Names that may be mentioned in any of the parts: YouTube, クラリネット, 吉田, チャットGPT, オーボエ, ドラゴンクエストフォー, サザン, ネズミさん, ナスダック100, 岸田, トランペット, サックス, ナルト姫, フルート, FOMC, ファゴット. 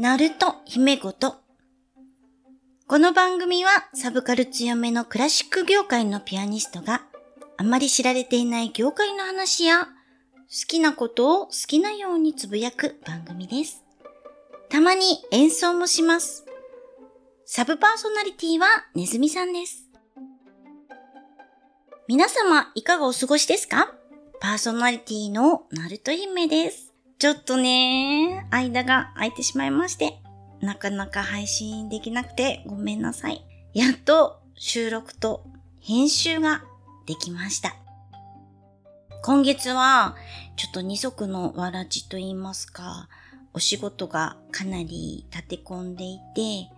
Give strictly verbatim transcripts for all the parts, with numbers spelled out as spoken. ナルト姫ごと。この番組はサブカル強めのクラシック業界のピアニストがあまり知られていない業界の話や好きなことを好きなようにつぶやく番組です。たまに演奏もします。サブパーソナリティはネズミさんです。皆様いかがお過ごしですか？パーソナリティのナルト姫です。ちょっとね、間が空いてしまいまして、なかなか配信できなくてごめんなさい。やっと収録と編集ができました。今月はちょっと二足のわらじと言いますか、お仕事がかなり立て込んでいて、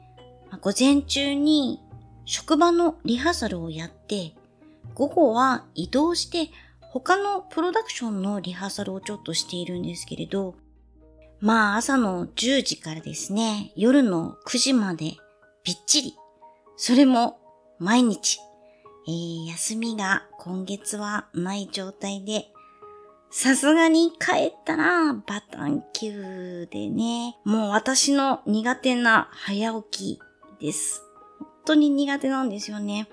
午前中に職場のリハーサルをやって、午後は移動して他のプロダクションのリハーサルをちょっとしているんですけれど、まあ朝のじゅうじからですね、夜のくじまでびっちり、それも毎日、えー、休みが今月はない状態で、さすがに帰ったらバタンキューでね、もう私の苦手な早起きです。本当に苦手なんですよね。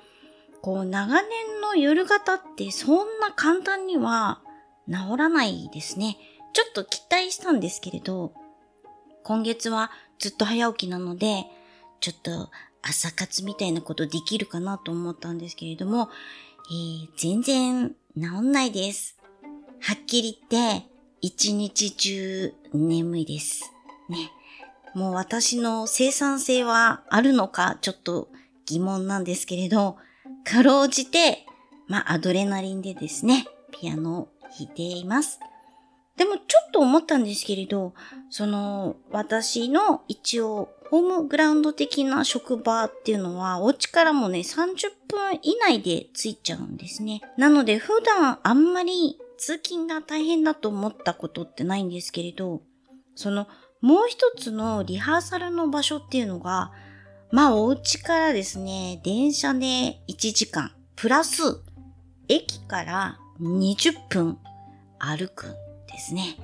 こう長年の夜型ってそんな簡単には治らないですね。ちょっと期待したんですけれど、今月はずっと早起きなので、ちょっと朝活みたいなことできるかなと思ったんですけれども、えー、全然治んないです。はっきり言って一日中眠いです。ね。もう私の生産性はあるのかちょっと疑問なんですけれど、かろうじて、まあ、アドレナリンでですね、ピアノを弾いています。でも、ちょっと思ったんですけれど、その、私の一応、ホームグラウンド的な職場っていうのは、お家からもね、さんじゅっぷん以内で着いちゃうんですね。なので、普段あんまり通勤が大変だと思ったことってないんですけれど、その、もう一つのリハーサルの場所っていうのが、まあ、お家からですね、電車でいちじかん、プラス、駅からにじゅっぷん歩くんですね。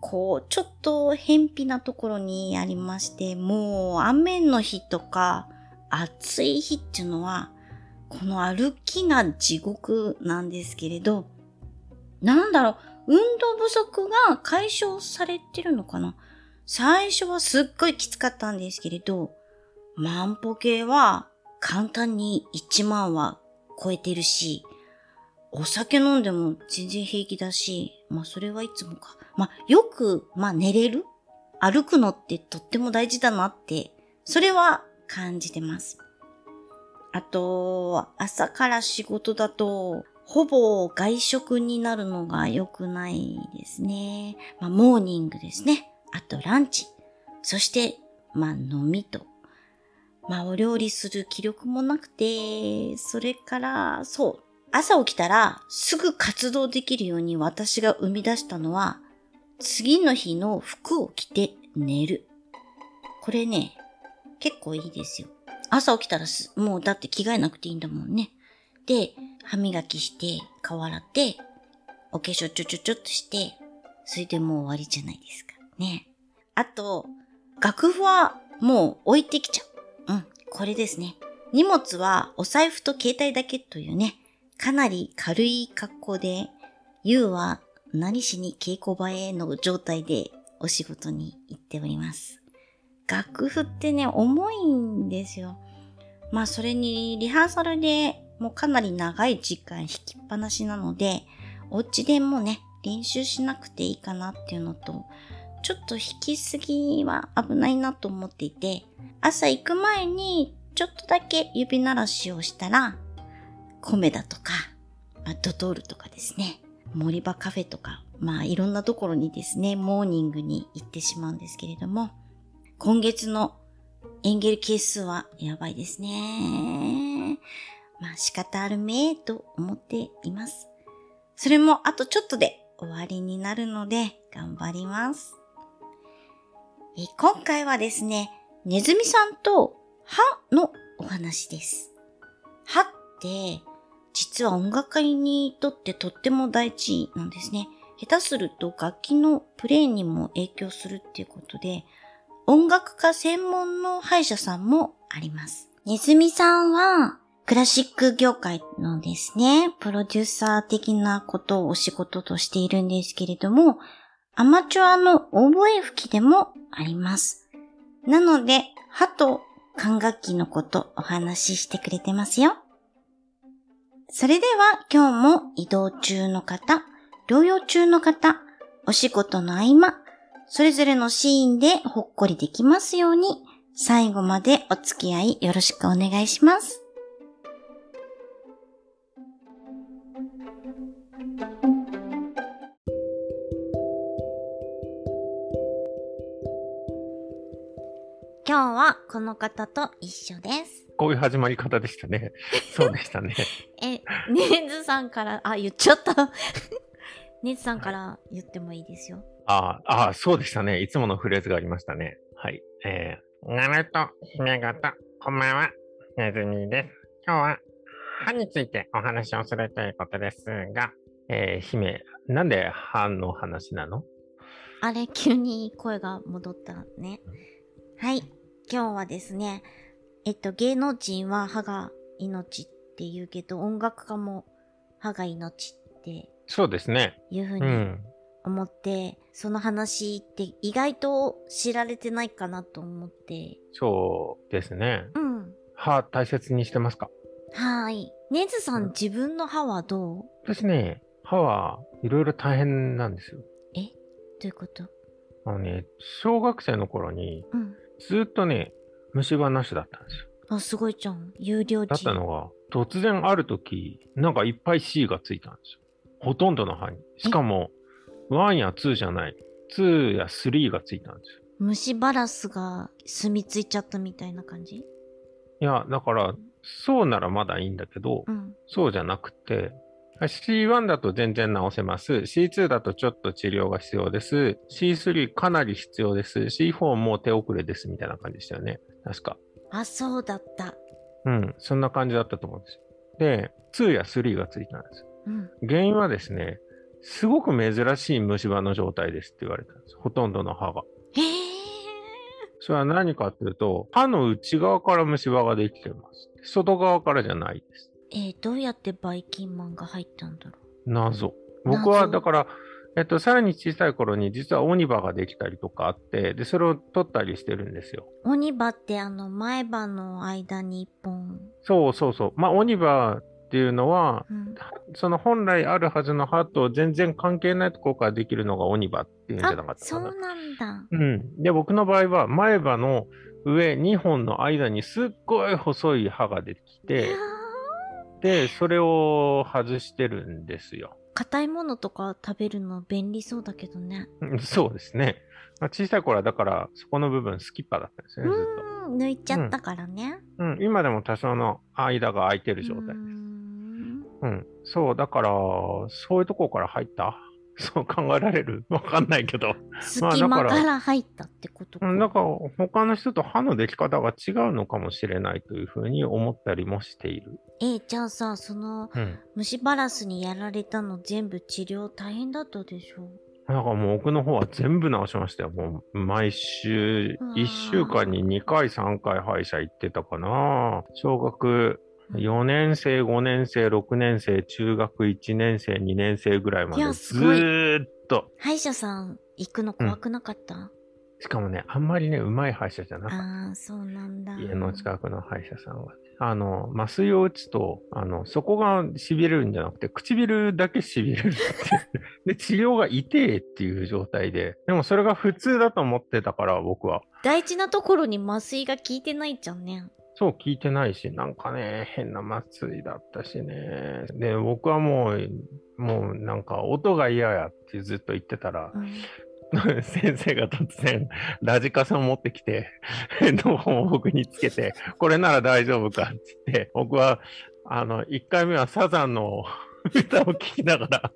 こう、ちょっと偏僻なところにありまして、もう雨の日とか暑い日っていうのは、この歩きが地獄なんですけれど、なんだろう、運動不足が解消されてるのかな？最初はすっごいきつかったんですけれど、万歩計は簡単にいちまんは超えてるし、お酒飲んでも全然平気だし、まあそれはいつもか。まあよく、まあ寝れる？歩くのってとっても大事だなって、それは感じてます。あと、朝から仕事だと、ほぼ外食になるのが良くないですね。まあモーニングですね。あとランチ。そして、まあ飲みと。まあお料理する気力もなくて、それから、そう。朝起きたらすぐ活動できるように私が生み出したのは、次の日の服を着て寝る。これね、結構いいですよ。朝起きたらす、もうだって着替えなくていいんだもんね。で、歯磨きして、顔洗って、お化粧ちょちょちょっとして、それでもう終わりじゃないですか。ね。あと、楽譜はもう置いてきちゃう。うん、これですね。荷物はお財布と携帯だけというね、かなり軽い格好で、ゆうは何しに稽古場への状態でお仕事に行っております。楽譜ってね、重いんですよ。まあそれにリハーサルでもうかなり長い時間弾きっぱなしなので、お家でもね、練習しなくていいかなっていうのと、ちょっと弾きすぎは危ないなと思っていて、朝行く前にちょっとだけ指鳴らしをしたら、コメダとか、まあ、ドトールとかですね、森場カフェとか、まあいろんなところにですね、モーニングに行ってしまうんですけれども、今月のエンゲル係数はやばいですね。まあ仕方あるめーと思っています。それもあとちょっとで終わりになるので頑張ります。え今回はですね、ネズミさんと歯のお話です。歯って実は音楽家にとってとっても大事なんですね。下手すると楽器のプレイにも影響するっていうことで、音楽家専門の歯医者さんもあります。ねずみさんはクラシック業界のですね、プロデューサー的なことをお仕事としているんですけれども、アマチュアのオーボエ吹きでもあります。なので、歯と管楽器のことお話ししてくれてますよ。それでは今日も移動中の方、療養中の方、お仕事の合間、それぞれのシーンでほっこりできますように、最後までお付き合いよろしくお願いします。今日はこの方と一緒です。こういう始まり方でしたね。そうでしたね。え、ねずさんから、あ、言っちゃった。ねずさんから言ってもいいですよ。ああ、そうでしたね。いつものフレーズがありましたね。はい。えー、ナルト姫方、こんばんは。ねずみです。今日は歯についてお話をするということですが、えー、姫、なんで歯の話なの？あれ、急に声が戻ったね。はい。今日はですね、えっと、芸能人は歯が命って言うけど、音楽家も歯が命って、そうですね。いうふうに思って、うん、その話って意外と知られてないかなと思って。そうですね。うん。歯大切にしてますか？はい。ねずさん、うん、自分の歯はどう？私ね、歯はいろいろ大変なんですよ。え？どういうこと？あのね、小学生の頃に、うん、ずっとね、虫歯なしだったんですよ。あ、すごいじゃん。有料児だったのが、突然ある時、なんかいっぱい C がついたんですよ。ほとんどの歯に。しかもいちやにじゃない、にやさんがついたんですよ。虫歯ラスが住みついちゃったみたいな感じ？いや、だからそうならまだいいんだけど、うん、そうじゃなくて、シーワン だと全然治せます。 シーツー だとちょっと治療が必要です。 シースリー かなり必要です。 シーフォー も手遅れですみたいな感じでしたよね、確か。あ、そうだった。うん、そんな感じだったと思うんです。で、にやさんがついたんですよ。うん、原因はですね、すごく珍しい虫歯の状態ですって言われたんです。ほとんどの歯が。へー。それは何かというと、歯の内側から虫歯ができてます。外側からじゃないです。えー、どうやってバイキンマンが入ったんだろう。謎。僕はだから、えっと、さらに小さい頃に実は鬼歯ができたりとかあって、でそれを取ったりしてるんですよ。鬼歯ってあの前歯の間に一本。そうそうそう。まあ鬼歯っていうのは、うん、その本来あるはずの歯と全然関係ないところからできるのが鬼歯っていうんじゃなかったかな。あ、そうなんだ。うん。で、僕の場合は前歯の上にほんの間にすっごい細い歯ができて、でそれを外してるんですよ。硬いものとか食べるの便利そうだけどね。そうですね。まあ、小さい頃はだからそこの部分スキッパだったんですよね、ずっと。抜いちゃったからね。うん、うん、今でも多少の間が空いてる状態です。うん、そう、だから、そういうところから入った?そう考えられる?わかんないけど。隙間から入ったってことか。まあ、だから、うん、だから他の人と歯の出来方が違うのかもしれないというふうに思ったりもしている。えー、じゃあさ、その、うん、虫歯ラスにやられたの全部治療大変だったでしょう。なんかもう奥の方は全部直しましたよ。もう毎週、いっしゅうかんににかい、さんかい歯医者行ってたかな。小学よねん生、ごねん生、ろくねん生、中学いちねん生、にねん生ぐらいまでずーっと。歯医者さん行くの怖くなかった？うん、しかもね、あんまりね、うまい歯医者じゃなかった。ああ、そうなんだ。家の近くの歯医者さんは、ね、あの、麻酔を打つと、あの、そこが痺れるんじゃなくて、唇だけ痺れるって。で、治療が痛えっていう状態で、でもそれが普通だと思ってたから、僕は。大事なところに麻酔が効いてないじゃんね。そう、聞いてないし、なんかね、変な麻酔だったしね。で、僕はもう、もうなんか音が嫌やってずっと言ってたら、うん、先生が突然ラジカセを持ってきて、ヘッドホンを僕につけて、これなら大丈夫かって言って、僕は、あの、いっかいめはサザンの歌を聴きながら、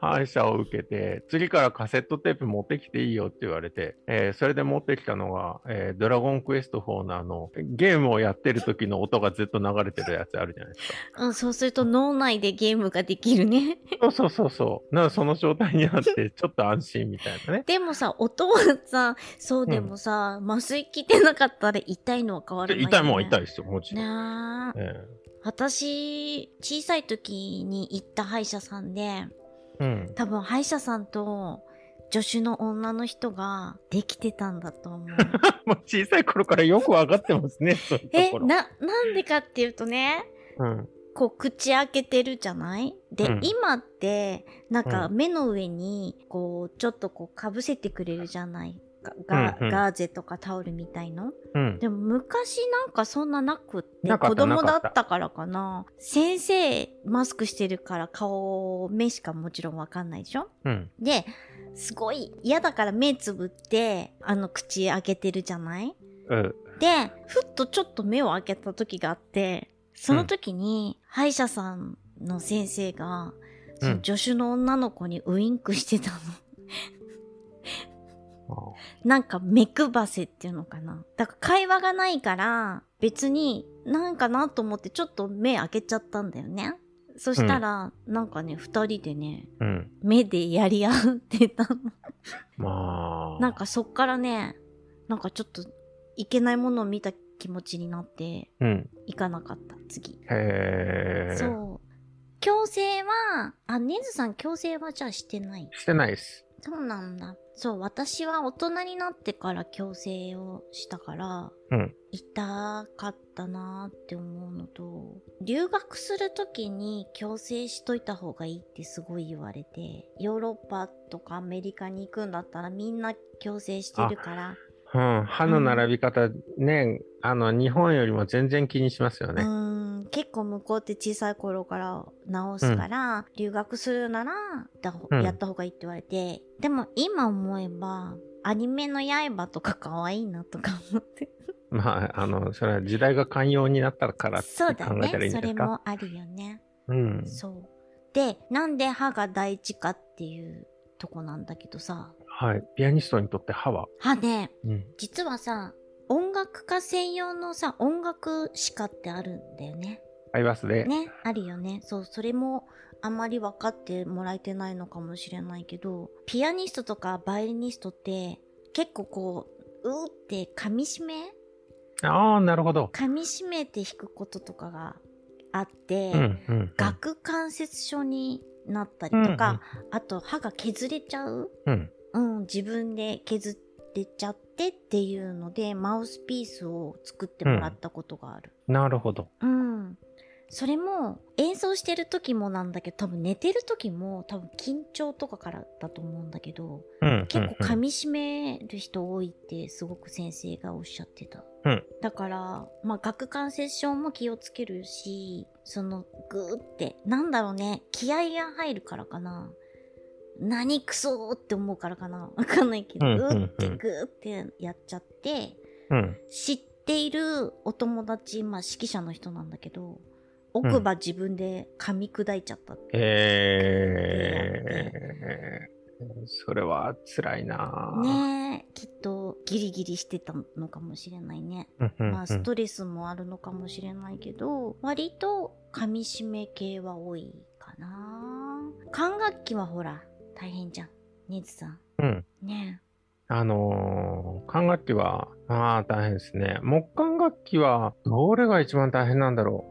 反射を受けて、次からカセットテープ持ってきていいよって言われて、えー、それで持ってきたのが、えー、ドラゴンクエストフォーのあのゲームをやってる時の音がずっと流れてるやつあるじゃないですか。うん、そうすると脳内でゲームができるね。そうそうそうそう。なんかその状態になってちょっと安心みたいなね。でもさ、音はさ、そうでもさ、うん、麻酔効いてなかったら痛いのは変わらないよね。痛いもんは痛いですよ、もちろん。なー。ええ。私、小さい時に行った歯医者さんで、うん、多分歯医者さんと助手の女の人ができてたんだと思う。もう小さい頃からよくわかってますね。そういうところ。え、な、なんでかっていうとね、うん、こう口開けてるじゃない？で、うん、今ってなんか目の上にこうちょっとこう被せてくれるじゃない？ガ, ガーゼとかタオルみたいの、うん、でも昔なんかそんななくって子供だったからかな。先生マスクしてるから顔目しかもちろんわかんないでしょ、うん、ですごい嫌だから目つぶってあの口開けてるじゃない、うん、でふっとちょっと目を開けた時があって、その時に歯医者さんの先生が、うん、その助手の女の子にウインクしてたの。なんか目くばせっていうのかな。だから会話がないから別になんかなと思ってちょっと目開けちゃったんだよね。そしたらなんかね、二、うん、人でね、うん、目でやり合ってたの。まあ。なんかそっからね、なんかちょっといけないものを見た気持ちになって、うん、行かなかった次。へー。そう。矯正は、あ、ねずさん矯正はじゃあしてない？してないです。そうなんだ。そう、私は大人になってから矯正をしたから、うん、痛かったなーって思うのと、留学するときに矯正しといた方がいいってすごい言われて、ヨーロッパとかアメリカに行くんだったらみんな矯正してるから、うん、歯の並び方、うん、ね、あの日本よりも全然気にしますよね。うん、結構向こうって小さい頃から直すから、うん、留学するならだ、うん、やった方がいいって言われて、でも今思えばアニメの刃とか可愛いなとか思って。まああのそれは時代が寛容になったからって考えたらいいんですか。そうだね。それもあるよね。うん。そう。で、なんで歯が第一かっていうとこなんだけどさ。はい。ピアニストにとって歯は？歯ね、うん。実はさ、音楽家専用のさ、音楽歯科ってあるんだよね。ありますね。ね、あるよね。そう、それもあまり分かってもらえてないのかもしれないけど、ピアニストとかバイオリニストって結構こう、うーって噛み締め？ああ、なるほど。噛み締めて弾くこととかがあって、うんうんうん、顎関節症になったりとか、うんうん、あと歯が削れちゃう、うん、うん、自分で削って出ちゃってっていうのでマウスピースを作ってもらったことがある、うん、なるほど、うん、それも演奏してる時もなんだけど、多分寝てる時も多分緊張とかからだと思うんだけど、うん、結構噛み締める人多いってすごく先生がおっしゃってた、うん、だからまあ顎関節症も気をつけるし、そのグーってなんだろうね、気合が入るからかな、何クソーって思うからかな、わかんないけど、うんうんうん、グーってグーってやっちゃって、うん、知っているお友達、まあ指揮者の人なんだけど、奥歯自分で噛み砕いちゃったって、うん、えー、それは辛いなぁ。ねえ、きっとギリギリしてたのかもしれないね、うんうんうん、まあストレスもあるのかもしれないけど、割と噛み締め系は多いかなぁ。管楽器はほら大変じゃん、ねずさん。うん。ねえ。あのー、管楽器は、ああ、大変ですね。木管楽器は、どれが一番大変なんだろ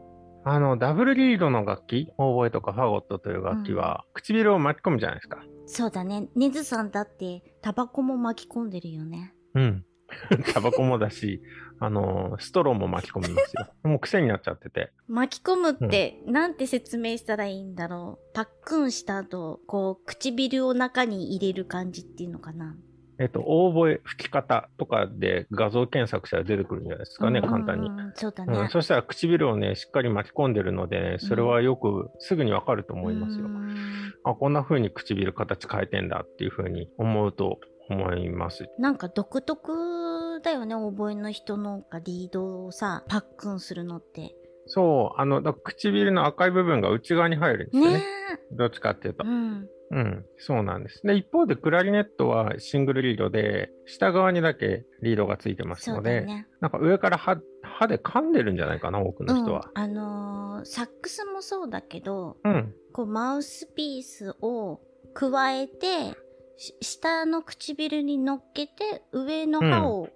う。あの、ダブルリードの楽器、オーボエとかファゴットという楽器は、うん、唇を巻き込むじゃないですか。そうだね。ねずさんだって、タバコも巻き込んでるよね。うん。タバコもだし、あのー、ストローも巻き込みますよ。もう癖になっちゃってて。巻き込むって、うん、なんて説明したらいいんだろう。パックンした後、こう、唇を中に入れる感じっていうのかな。えっと、オーボエ吹き方とかで画像検索したら出てくるんじゃないですかね、うんうんうん、簡単に。そうだね、うん。そしたら唇をね、しっかり巻き込んでるので、ね、それはよくすぐにわかると思いますよ。うん、あ、こんな風に唇形変えてんだっていう風に思うと、思います。なんか独特だよね、覚えの人のリードをさ、パックンするのって。そう、あの、だ唇の赤い部分が内側に入るんですよね。ね、どっちかっていうと。うん、うん、そうなんです。で、一方でクラリネットはシングルリードで下側にだけリードがついてますので、ね、なんか上から 歯, 歯で噛んでるんじゃないかな、多くの人は、うん、あのー、サックスもそうだけど、うん、こうマウスピースを加えて下の唇に乗っけて上の歯を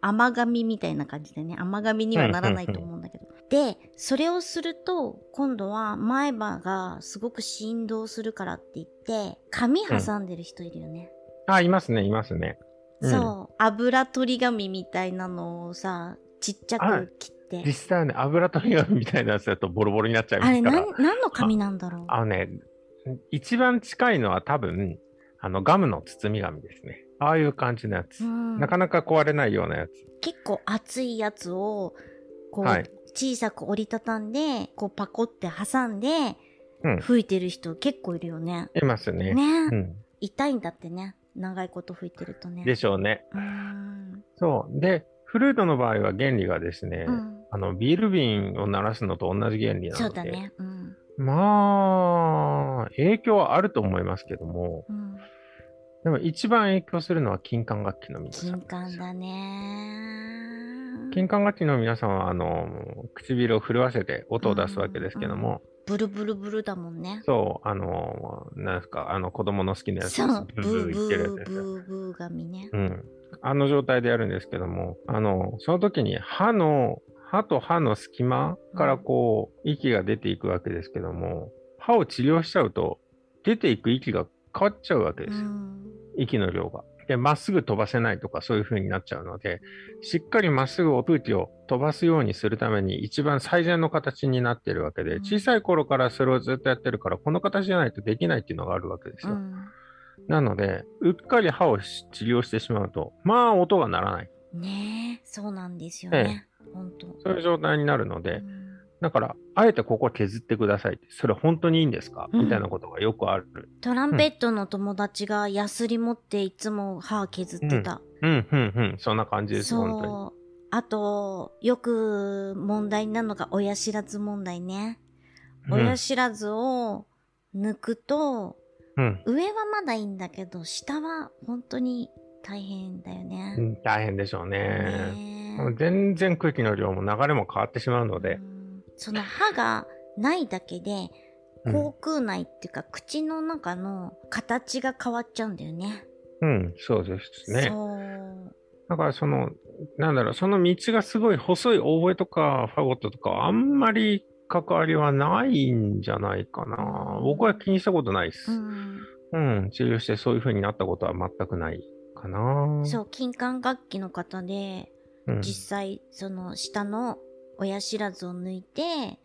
甘噛みみたいな感じでね、甘噛みにはならないと思うんだけど、うんうんうん、でそれをすると今度は前歯がすごく振動するからって言って髪挟んでる人いるよね、うん、あ、いますねいますね、うん、そう、油取り紙みたいなのをさちっちゃく切って、実際はね、油取り紙みたいなやつだとボロボロになっちゃいますから、あれ 何, 何の紙なんだろう。あ, あのね、一番近いのは多分あのガムの包み紙ですね。ああいう感じのやつ、なかなか壊れないようなやつ、結構厚いやつをこう、はい、小さく折りたたんでこうパコって挟んで、うん、吹いてる人結構いるよね。いますね。ね、うん、痛いんだってね、長いこと吹いてるとね。でしょうね。うん、そうで、フルートの場合は原理がですね、うん、あのビール瓶を鳴らすのと同じ原理なので、そうだね、うん、まあ影響はあると思いますけども、うん、でも一番影響するのは金管楽器の皆さん。金管だね。金管楽器の皆さんはあの唇を震わせて音を出すわけですけども、うんうん、ブルブルブルだもんね。そう、あのなんすか、あの子供の好きなやつ、そうブーブーブーブーブー髪ね、うん、あの状態でやるんですけども、あのその時に歯の歯と歯の隙間からこう息が出ていくわけですけども、歯を治療しちゃうと出ていく息が変わっちゃうわけですよ、うん、息の量が。で、まっすぐ飛ばせないとかそういう風になっちゃうので、しっかりまっすぐお空気を飛ばすようにするために一番最善の形になってるわけで、小さい頃からそれをずっとやってるから、この形じゃないとできないっていうのがあるわけですよ、うん、なのでうっかり歯を治療してしまうと、まあ音が鳴らないね。え、そうなんですよね、ね、本当そういう状態になるので、うん、だからあえてここを削ってくださいって、それ本当にいいんですか、うん、みたいなことがよくある。トランペットの友達がヤスリ持っていつも歯削ってた、うん、うんうんうん、うん、そんな感じです。そう本当に。あとよく問題なのが親知らず問題ね、うん、親知らずを抜くと、うん、上はまだいいんだけど下は本当に大変だよね、うん、大変でしょう ね, ね全然空気の量も流れも変わってしまうので、うん、その歯がないだけで口腔内っていうか、うん、口の中の形が変わっちゃうんだよね。うん、そうですね。そうだからそのなんだろう、その道がすごい細いオーボエとかファゴットとかあんまり関わりはないんじゃないかな。僕は気にしたことないです、うんうん、治療してそういう風になったことは全くないかな。そう、金管楽器の方で、うん、実際その下の親知らずを抜いて、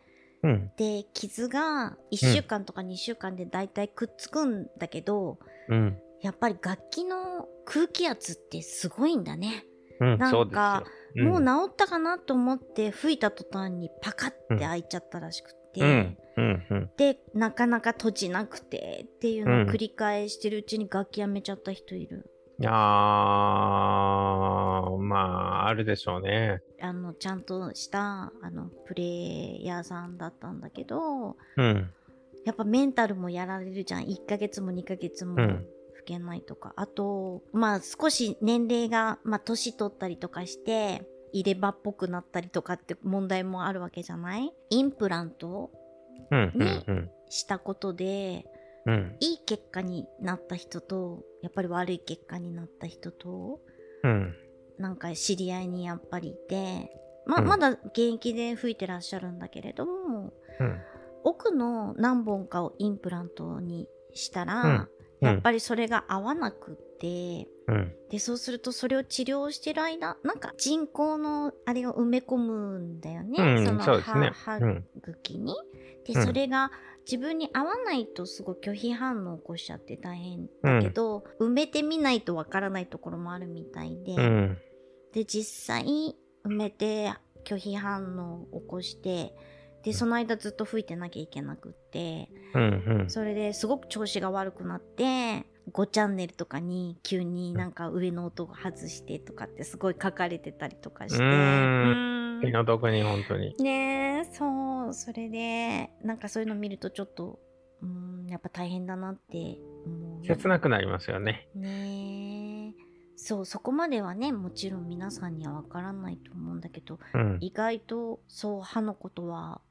うん、で傷がいっしゅうかんとかにしゅうかんでだいたいくっつくんだけど、うん、やっぱり楽器の空気圧ってすごいんだね、うん、なんか、うん、もう治ったかなと思って吹いた途端にパカッて開いちゃったらしくて、うんうんうん、でなかなか閉じなくてっていうのを繰り返してるうちに楽器やめちゃった人いる。あー、まああるでしょうね。あのちゃんとしたあのプレイヤーさんだったんだけど、うん、やっぱメンタルもやられるじゃん。いっかげつもにかげつも吹けないとか、うん、あとまあ少し年齢が、まあ、年取ったりとかして入れ歯っぽくなったりとかって問題もあるわけじゃない。インプラントにしたことで、うんうん、いい結果になった人とやっぱり悪い結果になった人と、うん、なんか知り合いにやっぱりいて、ま、うん、まだ現役で吹いてらっしゃるんだけれども、うん、奥の何本かをインプラントにしたら、うん、やっぱりそれが合わなくて、うん、でそうするとそれを治療してる間なんか人工のあれを埋め込むんだよね、うん、その歯茎に、でそれが自分に合わないとすごい拒否反応を起こしちゃって大変だけど、うん、埋めてみないとわからないところもあるみたいで、うん、で実際埋めて拒否反応を起こして、でその間ずっと吹いてなきゃいけなくって、うんうん、それですごく調子が悪くなってごチャンネルとかに急になんか上の音が外してとかってすごい書かれてたりとかして、うーん、気の毒に本当にねえ。そう、それでなんかそういうの見るとちょっとうーんやっぱ大変だなって思う切なくなりますよね。ねえ、そう、そこまではね、もちろん皆さんにはわからないと思うんだけど、うん、意外とそう歯のことは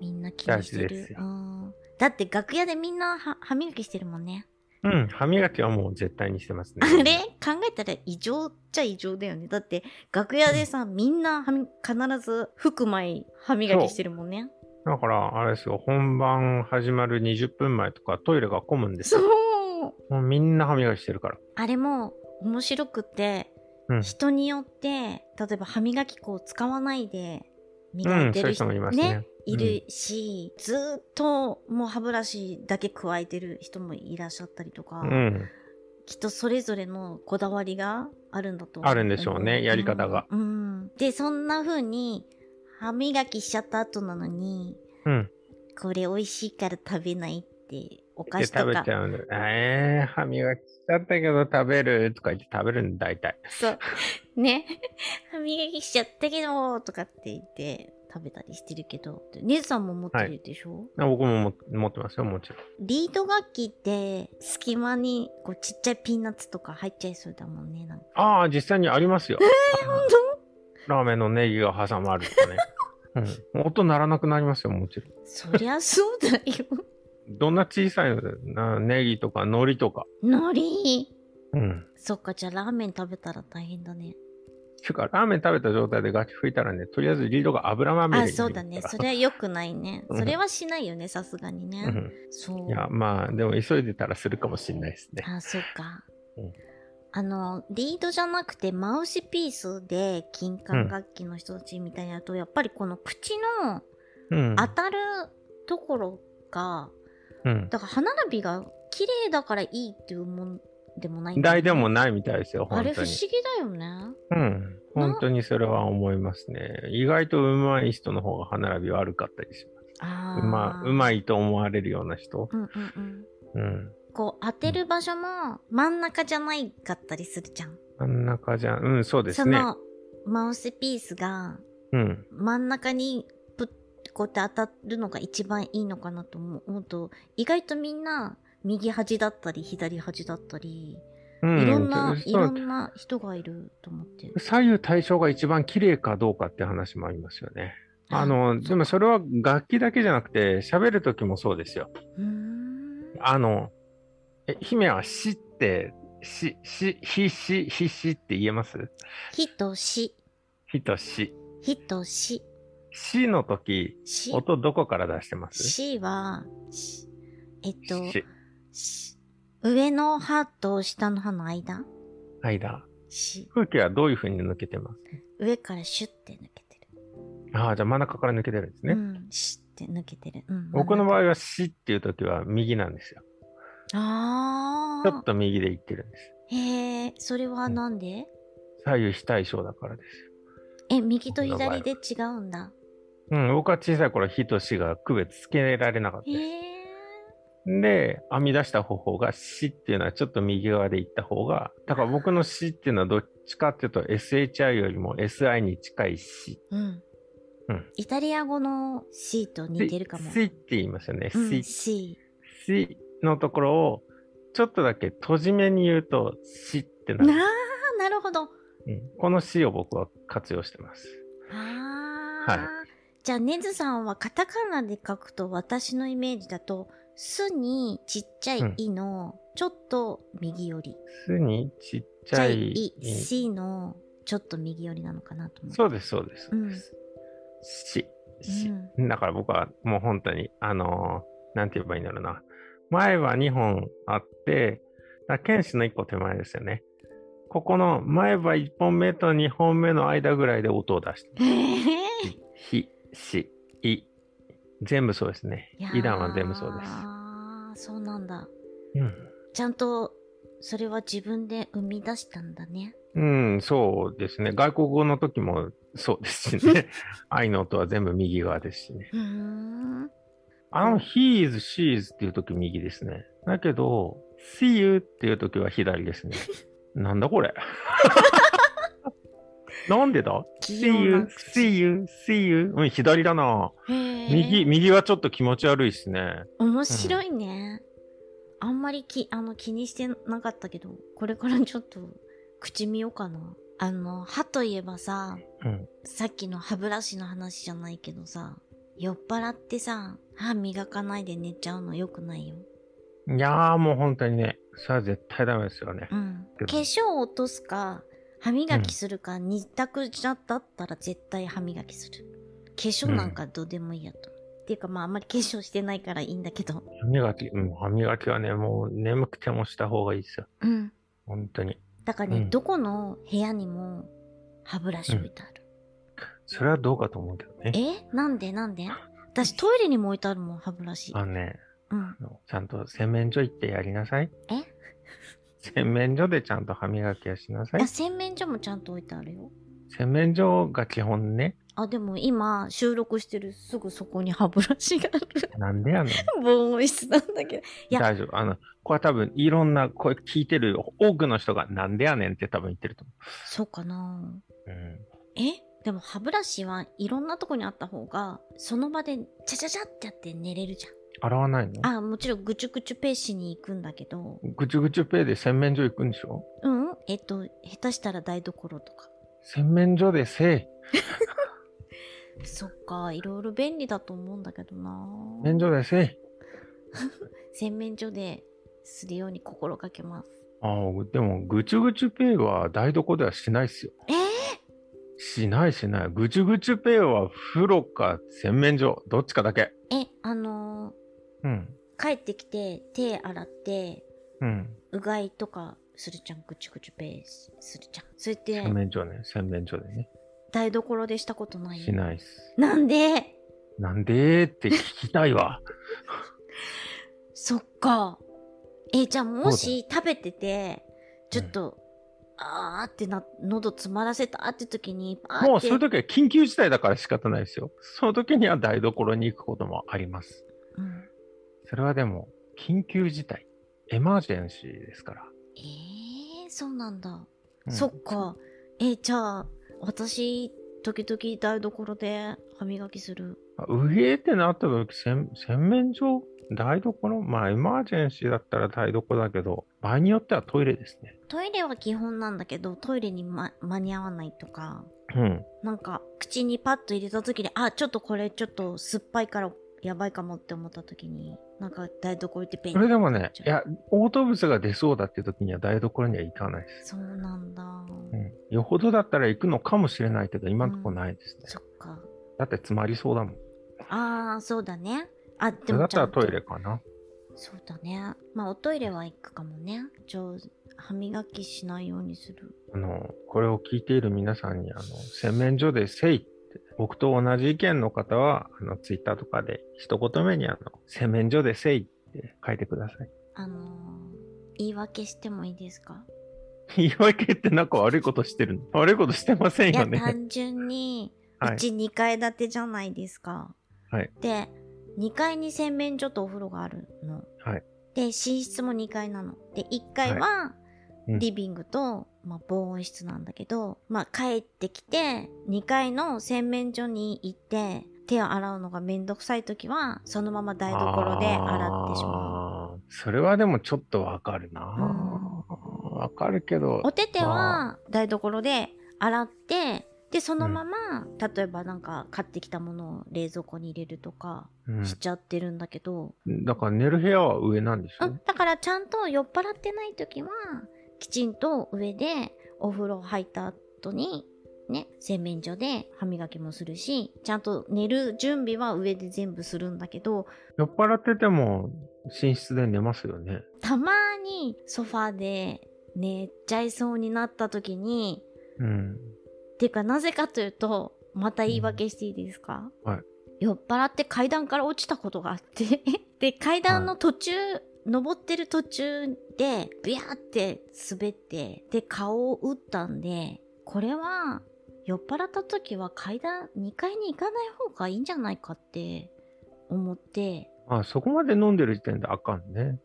みんな気にしてる。うん、だって楽屋でみんな歯磨きしてるもんね。うん、歯磨きはもう絶対にしてますね。あれ考えたら異常っちゃ異常だよね。だって楽屋でさ、うん、みんな必ず服前歯磨きしてるもんね。だからあれですよ、本番始まるにじゅっぷんまえとかトイレが混むんですよ。そう。もうみんな歯磨きしてるから。あれも面白くて、うん、人によって例えば歯磨き粉を使わないで磨いてる人、うん、そういう人もいますね。ね、いるし、うん、ずっともう歯ブラシだけ加えてる人もいらっしゃったりとか、うん、きっとそれぞれのこだわりがあるんだと思う。あるんでしょうね、やり方が、うんうん、でそんな風に歯磨きしちゃった後なのに、うん、これ美味しいから食べないってお菓子とか食べちゃうんだよ、えー、歯磨きしちゃったけど食べるとか言って食べるんだ、大体そうね歯磨きしちゃったけどとかって言って食べたりしてるけど、姉さんも持ってるでしょ、はい、僕も も持ってますよ、もちろん。リード楽器って隙間にこうちっちゃいピーナッツとか入っちゃいそうだもんね、なんか。ああ、実際にありますよ。えー、本当？ラーメンのネギが挟まるとかね、うん、音鳴らなくなりますよ、もちろん。そりゃそうだよどんな小さいの、ネギとか海苔とか。海苔、うん、そっか、じゃあラーメン食べたら大変だね。てかラーメン食べた状態でガチ拭いたらね、とりあえずリードが油まみれになる。あ、そうだね。それは良くないね。それはしないよね、さすがにね。うん、そう。いや、まあでも急いでたらするかもしれないですね。あ、そうか。うん、あのリードじゃなくてマウスピースで金管楽器の人たちみたいにやると、うん、やっぱりこの口の当たるところが、うん、だから歯並びが綺麗だからいいっていうもん。でもない大でもないみたいですよ、本当に。あれ不思議だよね。うん、本当にそれは思いますね。意外と上手い人の方が歯並び悪かったりします。ああ、まあ上手いと思われるような人。うんうんうん。うん、こう当てる場所も真ん中じゃないかったりするじゃん。真ん中じゃん、うん、そうですね。そのマウスピースが真ん中にプッこうやって当たるのが一番いいのかなと思うと、意外とみんな。右端だったり左端だったり、うん、いろんないろんな人がいると思ってる。左右対称が一番綺麗かどうかって話もありますよね。あのでもそれは楽器だけじゃなくて喋る時もそうですよ。うーん、あのえ姫はしってししひしひしって言えます？ひとしひとしひとししの時音どこから出してます？しはしえっと上の歯と下の歯の間間空気はどういう風に抜けてます？上からシュッて抜けてる。ああ、じゃあ真ん中から抜けてるんですね。うん、シュッて抜けてる、うん、僕の場合はシっていう時は右なんですよ。ああ、ちょっと右でいってるんです。へえ、それはなんで、うん、左右非対称だからですよ。え、右と左で違うんだ。うん、僕は小さい頃ひとしが区別つけられなかったです。へえ、で編み出した方法がしっていうのはちょっと右側でいった方が、だから僕のしっていうのはどっちかっていうと エスエイチアイ よりも エスアイ に近いし、うんうん、イタリア語のしと似てるかも。しって言いますよね。し、うん、しのところをちょっとだけ閉じ目に言うとしってなる。あー、なるほど、うん、このしを僕は活用してます。あ、はい、じゃあねずさんはカタカナで書くと、私のイメージだとすにちっちゃいいのちょっと右寄り、すにちっちゃいいしのちょっと右寄りなのかなと思って。そうですそうですそうです、うん、しし、うん、だから僕はもう本当にあのー、なんて言えばいいんだろうな、前はにほんあって、だ剣士のいっこ手前ですよね。ここの前歯いっぽんめとにほんめの間ぐらいで音を出して、ひしい全部そうですね。イダンは全部そうです。ああ、そうなんだ。うん。ちゃんとそれは自分で生み出したんだね。うん、そうですね。外国語の時もそうですしね。愛の音は全部右側ですしね。うーん、あの he is she is っていう時右ですね。だけど see you っていう時は左ですね。なんだこれ。なんでだ？ See you, see you, see you、うん、左だな。右、右はちょっと気持ち悪いですね。面白いね、うん、あんんまりきあの気にしてなかったけど、これからちょっと口見ようかな。あの歯といえばさ、うん、さっきの歯ブラシの話じゃないけどさ、酔っ払ってさ歯磨かないで寝ちゃうのよくないよ。いやーもう本当にね、それは絶対ダメですよね、うん、化粧を落とすか歯磨きするか二択だったら絶対歯磨きする。化粧なんかどうでもいいやと、うん、っていうかまああんまり化粧してないからいいんだけど、歯磨き、うん、歯磨きはねもう眠くてもした方がいいですよ、うん、本当に。だからね、うん、どこの部屋にも歯ブラシ置いてある、うん、それはどうかと思うけどね。え、なんでなんで。私トイレにも置いてあるもん歯ブラシ。あのね、うん、ちゃんと洗面所行ってやりなさい。え洗面所でちゃんと歯磨きはしなさい。いや洗面所もちゃんと置いてあるよ。洗面所が基本ね。あ、でも今収録してるすぐそこに歯ブラシがある。なんでやねん。防音室なんだけど。いや大丈夫。あのこれは多分いろんな声聞いてる多くの人がなんでやねんって多分言ってると思う。そうかな。うん。え、でも歯ブラシはいろんなとこにあった方がその場でチャチャチャってやって寝れるじゃん。洗わないの？あ、もちろんぐちゅぐちゅペーしに行くんだけど。ぐちゅぐちゅペーで洗面所行くんでしょ？うん。えっと下手したら台所とか。洗面所でせえ。そっか、いろいろ便利だと思うんだけどな。洗面所でせえ。洗面所でするように心がけます。ああ、でもぐちゅぐちゅペイは台所ではしないっすよ。えー、しないしない。ぐちゅぐちゅペイは風呂か洗面所どっちかだけ。え、あのー、うん、帰ってきて手洗って、うん、うがいとかするじゃん。ぐちゅぐちゅペイするじゃん。それって洗面所ね、洗面所でね。台所でしたことない。しないっす。なんで？なんでって聞きたいわ。そっか。え、じゃあもし食べててちょっと、うん、あーってな喉詰まらせたって時にパーって、もうそういう時は緊急事態だから仕方ないですよ。その時には台所に行くこともあります、うん、それはでも緊急事態、エマージェンシーですから。えー、そうなんだ、うん、そっか。え、じゃあ私時々台所で歯磨きする。上ってなった時 洗, 洗面所台所、まあエマージェンシーだったら台所だけど、場合によってはトイレですね。トイレは基本なんだけど、トイレに、ま、間に合わないとか、うん、なんか口にパッと入れた時にあちょっとこれちょっと酸っぱいからやばいかもって思った時になんか台所行ってペン。それでもね、いや嘔吐物が出そうだって時には台所には行かないです。そうなんだ、うん、よほどだったら行くのかもしれないけど今のところないですね、うん、そっか。だって詰まりそうだもん。ああそうだね。あでもだったらトイレかな。そうだね。まあおトイレは行くかもね。じゃあ歯磨きしないようにする。あのこれを聞いている皆さんにあの洗面所でせいって僕と同じ意見の方はあのツイッターとかで一言目にあの洗面所でせいって書いてください。あのー、言い訳してもいいですか？言い訳ってなんか悪いことしてるの？悪いことしてませんよね。いや単純にうちにかい建てじゃないですか。はい。でにかいに洗面所とお風呂があるの。はい。で寝室もにかいなの。でいっかいはリビングと、はい、うん、まあ、防音室なんだけど、まあ、帰ってきてにかいの洗面所に行って手を洗うのがめんどくさいときはそのまま台所で洗ってしまう。それはでもちょっとわかるな。わ、うん、かるけど。お手手は台所で洗って。でそのまま、うん、例えばなんか買ってきたものを冷蔵庫に入れるとかしちゃってるんだけど、うん、だから寝る部屋は上なんでしょ、ね、だからちゃんと酔っ払ってないときはきちんと上でお風呂入った後にね洗面所で歯磨きもするし、ちゃんと寝る準備は上で全部するんだけど、酔っ払ってても寝室で寝ますよね。たまにソファで寝ちゃいそうになったときに、うん、っていうかなぜかというと、また言い訳していいですか、うん、はい、酔っ払って階段から落ちたことがあってで階段の途中、はい、登ってる途中でビャーって滑ってで顔を打ったんで、これは酔っ払った時は階段にかいに行かない方がいいんじゃないかって思って。あ、そこまで飲んでる時点であかんね。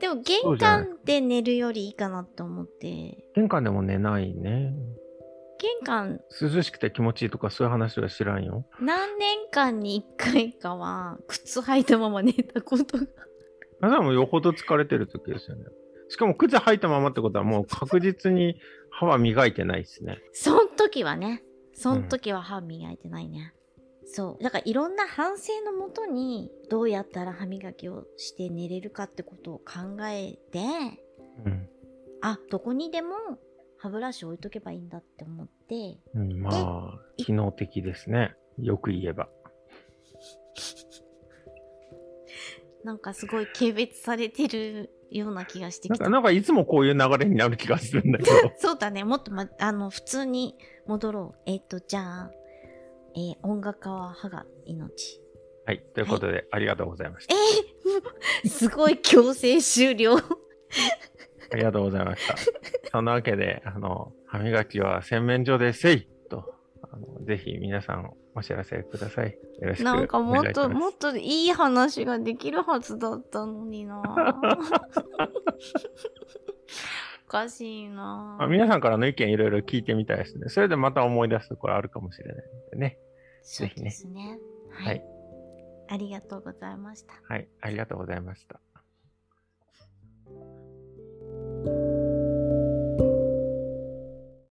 でも玄関で寝るよりいいかなと思って。玄関でも寝ないね。玄関涼しくて気持ちいいとかそういう話は知らんよ。何年間にいっかいかは靴履いたまま寝たことが。あなたもよほど疲れてる時ですよね。しかも靴履いたままってことはもう確実に歯は磨いてないですね。その時はね、その時は歯磨いてないね、うん、そうだからいろんな反省のもとにどうやったら歯磨きをして寝れるかってことを考えて、うん、あ、どこにでも歯ブラシ置いとけばいいんだって思って、うん、まあ機能的ですね、よく言えば。なんかすごい軽蔑されてるような気がしてきた。なんか、なんかいつもこういう流れになる気がするんだけどそうだね、もっと、ま、あの普通に戻ろう。えっとじゃあ、えー、音楽家は歯が命。はい、ということで、はい、ありがとうございました。えー、すごい強制終了ありがとうございました。そんなわけで、あの歯磨きは洗面所でせいと、あのぜひ皆さんお知らせください。よろしくお願いします。なんかもっともっといい話ができるはずだったのにな。おかしいな。皆さんからの意見いろいろ聞いてみたいですね。それでまた思い出すところあるかもしれないのでね。そうですね。ぜひね。はい。はい。ありがとうございました。はい、ありがとうございました。